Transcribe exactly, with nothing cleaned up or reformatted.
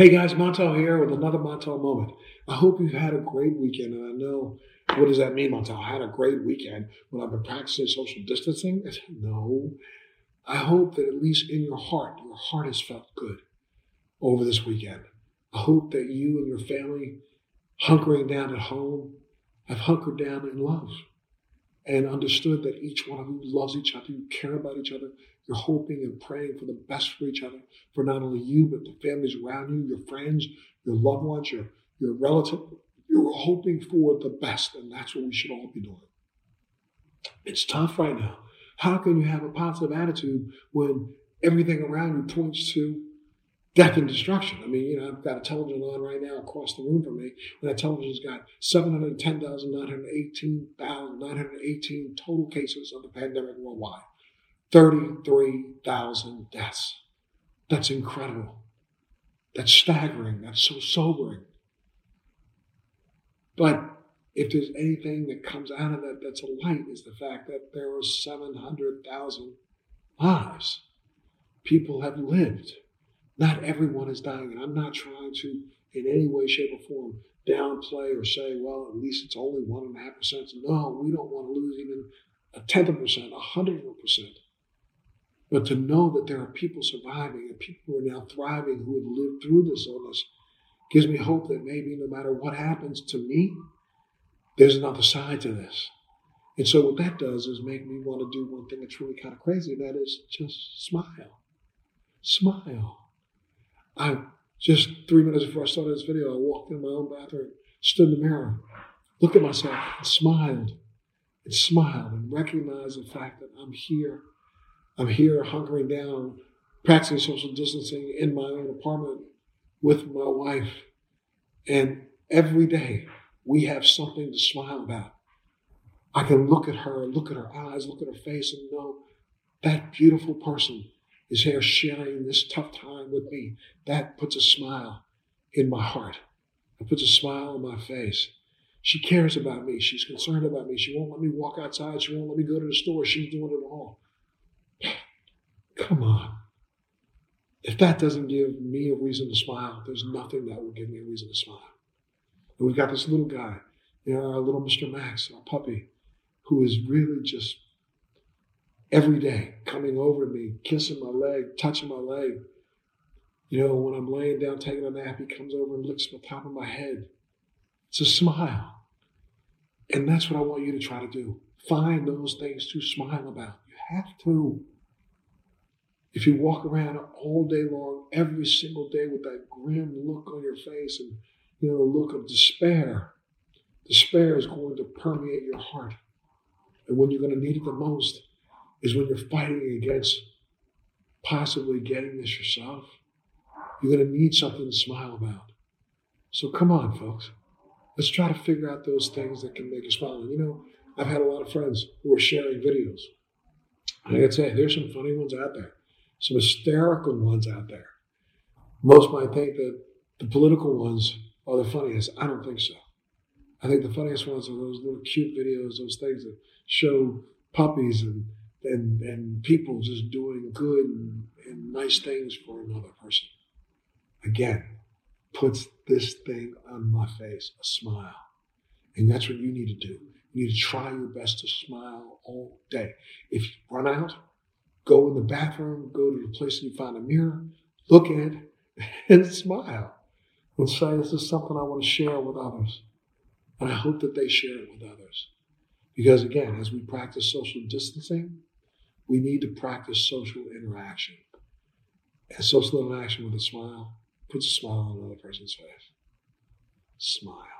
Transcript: Hey guys, Montel here with another Montel Moment. I hope you've had a great weekend, and I know, what does that mean, Montel? I had a great weekend when I've been practicing social distancing? No. I hope that at least in your heart, your heart has felt good over this weekend. I hope that you and your family hunkering down at home have hunkered down in love and understood that each one of you loves each other, you care about each other, you're hoping and praying for the best for each other, for not only you, but the families around you, your friends, your loved ones, your, your relative. You're hoping for the best, and that's what we should all be doing. It's tough right now. How can you have a positive attitude when everything around you points to death and destruction? I mean, you know, I've got a television on right now across the room from me, and that television's got seven hundred ten thousand nine hundred eighteen total cases of the pandemic worldwide, thirty-three thousand deaths. That's incredible. That's staggering. That's so sobering. But if there's anything that comes out of that that's a light, is the fact that there are seven hundred thousand lives. People have lived. Not everyone is dying, and I'm not trying to, in any way, shape, or form, downplay or say, well, at least it's only one and a half percent. No, we don't want to lose even a tenth of a percent, a hundredth of a percent. But to know that there are people surviving and people who are now thriving who have lived through this illness gives me hope that maybe no matter what happens to me, there's another side to this. And so what that does is make me want to do one thing that's really kind of crazy, and that is just smile. Smile. I just three minutes before I started this video, I walked in my own bathroom, stood in the mirror, looked at myself, and smiled, and smiled, and recognized the fact that I'm here. I'm here hunkering down, practicing social distancing in my own apartment with my wife. And every day we have something to smile about. I can look at her, look at her eyes, look at her face, and know that beautiful person is here sharing this tough time with me. That puts a smile in my heart. It puts a smile on my face. She cares about me. She's concerned about me. She won't let me walk outside. She won't let me go to the store. She's doing it all. Come on. If that doesn't give me a reason to smile, there's nothing that will give me a reason to smile. And we've got this little guy, you know, our little Mister Max, our puppy, who is really just every day, coming over to me, kissing my leg, touching my leg. You know, when I'm laying down, taking a nap, he comes over and licks the top of my head. It's a smile. And that's what I want you to try to do. Find those things to smile about. You have to. If you walk around all day long, every single day with that grim look on your face and, you know, the look of despair, despair is going to permeate your heart. And when you're going to need it the most is when you're fighting against possibly getting this yourself. You're going to need something to smile about. So come on, folks. Let's try to figure out those things that can make us smile. And you know, I've had a lot of friends who are sharing videos. And I got to say, there's some funny ones out there, some hysterical ones out there. Most might think that the political ones are the funniest. I don't think so. I think the funniest ones are those little cute videos, those things that show puppies and And, and people just doing good and, and nice things for another person. Again, puts this thing on my face, a smile. And that's what you need to do. You need to try your best to smile all day. If you run out, go in the bathroom, go to the place and you find a mirror, look at it, and smile. And say, this is something I want to share with others. And I hope that they share it with others. Because again, as we practice social distancing, we need to practice social interaction. And social interaction with a smile puts a smile on another person's face. Smile.